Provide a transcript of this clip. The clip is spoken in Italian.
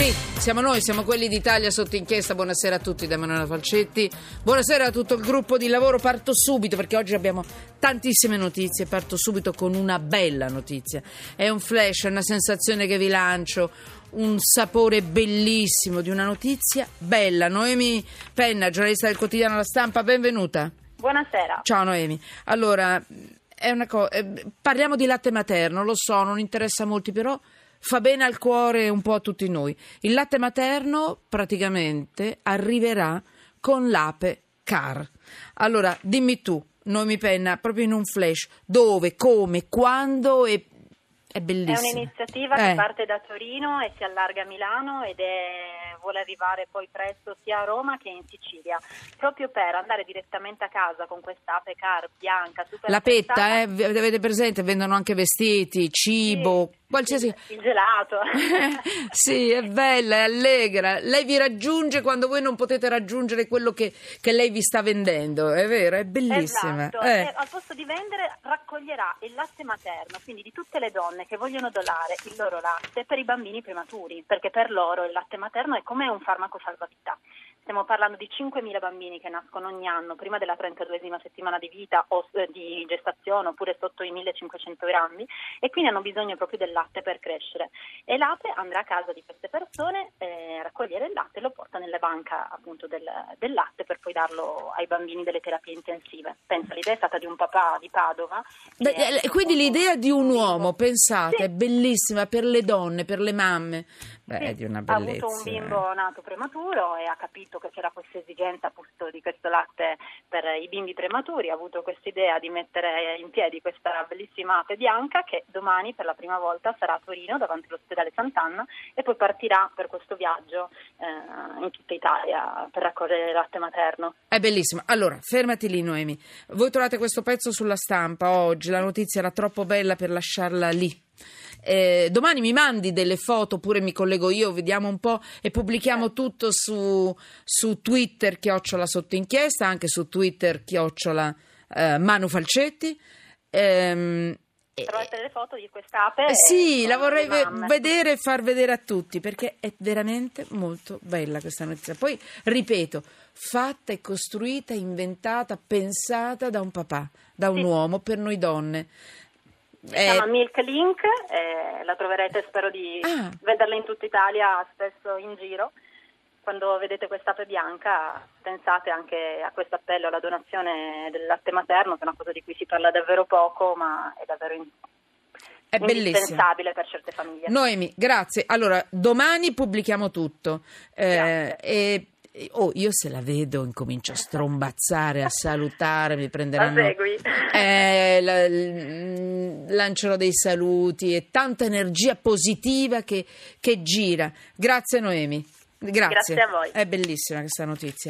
Sì, siamo noi, siamo quelli d'Italia sotto inchiesta. Buonasera a tutti da Manuela Falcetti. Buonasera a tutto il gruppo di lavoro. Parto subito perché oggi abbiamo tantissime notizie. Parto subito con una bella notizia. È un flash, è una sensazione che vi lancio, un sapore bellissimo di una notizia bella. Noemi Penna, giornalista del quotidiano La Stampa, benvenuta. Buonasera. Ciao Noemi. Allora, è una parliamo di latte materno, lo so, non interessa a molti, però fa bene al cuore un po' a tutti noi. Il latte materno praticamente arriverà con l'Ape Car. Allora, dimmi tu, Noemi Penna, proprio in un flash, dove, come, quando e... È bellissima. È un'iniziativa che parte da Torino e si allarga a Milano ed vuole arrivare poi presto sia a Roma che in Sicilia, proprio per andare direttamente a casa con questa Ape Car bianca. La petta, avete presente? Vendono anche vestiti, cibo, sì, qualsiasi. Il gelato. Sì, è bella, è allegra. Lei vi raggiunge quando voi non potete raggiungere quello che lei vi sta vendendo, è vero? È bellissima. Esatto. Al posto di vendere raccoglierà il latte materno, quindi di tutte le donne che vogliono donare il loro latte per i bambini prematuri, perché per loro il latte materno è come un farmaco salvavita. Stiamo parlando di 5.000 bambini che nascono ogni anno prima della 32esima settimana di vita o di gestazione, oppure sotto i 1.500 grammi, e quindi hanno bisogno proprio del latte per crescere. E l'Ape andrà a casa di queste persone a raccogliere il latte e lo porta nella banca appunto del latte per poi darlo ai bambini delle terapie intensive. Penso, l'idea è stata di un papà di Padova. Quindi l'idea di un uomo, pensate, sì, è bellissima per le donne, per le mamme. Beh, sì, è di una bellezza. Ha avuto un bimbo nato prematuro e ha capito che c'era questa esigenza appunto di questo latte per i bimbi prematuri, ha avuto questa idea di mettere in piedi questa bellissima Ape bianca che domani per la prima volta sarà a Torino davanti all'ospedale Sant'Anna e poi partirà per questo viaggio in tutta Italia per raccogliere il latte materno. È bellissimo. Allora, fermati lì Noemi, voi trovate questo pezzo sulla Stampa oggi, la notizia era troppo bella per lasciarla lì. Domani mi mandi delle foto oppure mi collego io, vediamo un po' e pubblichiamo tutto su Twitter @sottoinchiesta, anche su Twitter @Manu Falcetti. Trovate le foto di quest'ape? Sì, la vorrei vedere e far vedere a tutti perché è veramente molto bella questa notizia. Poi ripeto, fatta e costruita, inventata, pensata da un papà, da un uomo per noi donne. Si chiama Milk Link, la troverete, spero di vederla in tutta Italia, spesso in giro. Quando vedete quest'Ape bianca pensate anche a questo appello alla donazione del latte materno, che è una cosa di cui si parla davvero poco ma è davvero indispensabile per certe famiglie. Noemi, grazie. Allora, domani pubblichiamo tutto. Io se la vedo incomincio a strombazzare, a salutare, mi prenderanno... La segui. Lancerò dei saluti e tanta energia positiva che gira. Grazie Noemi. Grazie a voi. È bellissima questa notizia.